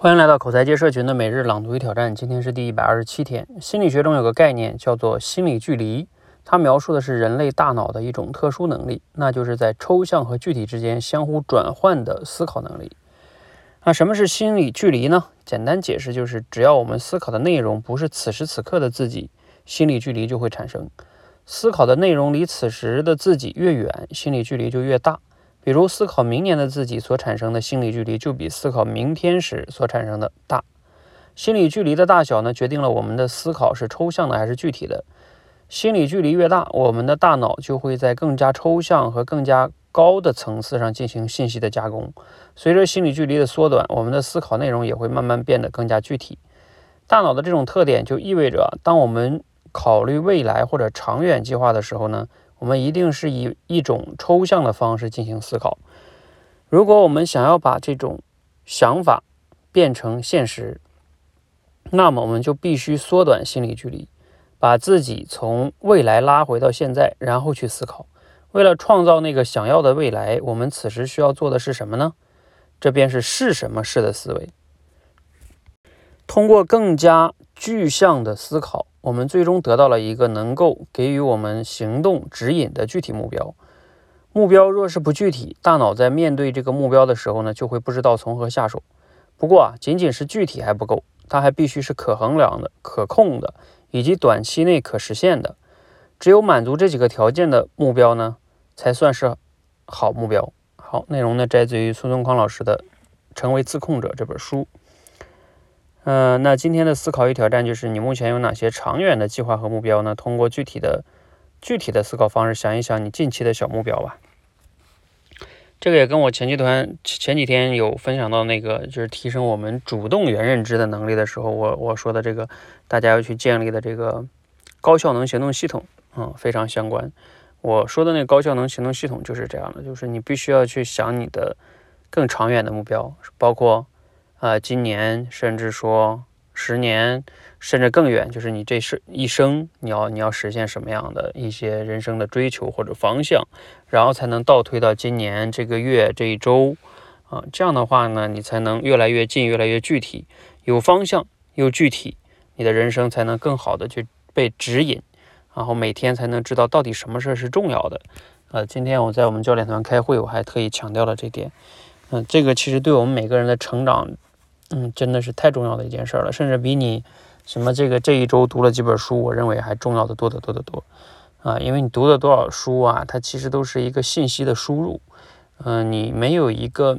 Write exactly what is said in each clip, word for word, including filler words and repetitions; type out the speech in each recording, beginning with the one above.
欢迎来到口才界社群的每日朗读与挑战，今天是第一百二十七天。心理学中有个概念叫做心理距离，它描述的是人类大脑的一种特殊能力，那就是在抽象和具体之间相互转换的思考能力。那什么是心理距离呢？简单解释就是，只要我们思考的内容不是此时此刻的自己，心理距离就会产生。思考的内容离此时的自己越远，心理距离就越大。比如思考明年的自己所产生的心理距离，就比思考明天时所产生的大。心理距离的大小呢，决定了我们的思考是抽象的还是具体的。心理距离越大，我们的大脑就会在更加抽象和更加高的层次上进行信息的加工。随着心理距离的缩短，我们的思考内容也会慢慢变得更加具体。大脑的这种特点就意味着，当我们考虑未来或者长远计划的时候呢，我们一定是以一种抽象的方式进行思考。如果我们想要把这种想法变成现实，那么我们就必须缩短心理距离，把自己从未来拉回到现在，然后去思考。为了创造那个想要的未来，我们此时需要做的是什么呢？这便是是什么是的思维。通过更加具象的思考，我们最终得到了一个能够给予我们行动指引的具体目标。目标若是不具体，大脑在面对这个目标的时候呢，就会不知道从何下手。不过啊，仅仅是具体还不够，它还必须是可衡量的、可控的，以及短期内可实现的。只有满足这几个条件的目标呢，才算是好目标。好，内容呢摘自于孙东康老师的《成为自控者》这本书。呃，那今天的思考与挑战就是，你目前有哪些长远的计划和目标呢？通过具体的、具体的思考方式，想一想你近期的小目标吧。这个也跟我前几段前几天有分享到那个，就是提升我们主动元认知的能力的时候，我我说的这个，大家要去建立的这个高效能行动系统，嗯，非常相关。我说的那个高效能行动系统就是这样的，就是你必须要去想你的更长远的目标，包括。呃，今年甚至说十年，甚至更远，就是你这一生，你要你要实现什么样的一些人生的追求或者方向，然后才能倒推到今年这个月这一周啊、呃，这样的话呢，你才能越来越近，越来越具体，有方向又具体，你的人生才能更好的去被指引，然后每天才能知道到底什么事是重要的。呃，今天我在我们教练团开会，我还特意强调了这点。嗯、呃，这个其实对我们每个人的成长。嗯，真的是太重要的一件事了，甚至比你什么这个这一周读了几本书，我认为还重要的多得多得多啊！因为你读了多少书啊，它其实都是一个信息的输入。嗯、呃，你没有一个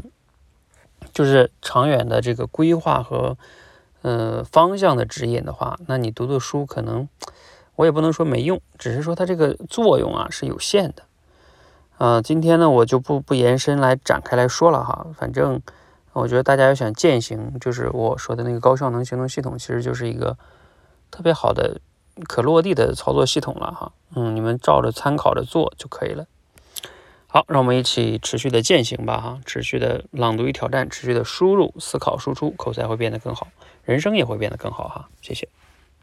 就是长远的这个规划和呃方向的指引的话，那你读的书可能我也不能说没用，只是说它这个作用啊是有限的。啊、呃，今天呢我就不不延伸来展开来说了哈，反正。我觉得大家要想践行，就是我说的那个高效能行动系统，其实就是一个特别好的可落地的操作系统了哈。嗯，你们照着参考着做就可以了。好，让我们一起持续的践行吧哈，持续的朗读与挑战，持续的输入、思考、输出，口才会变得更好，人生也会变得更好哈。谢谢。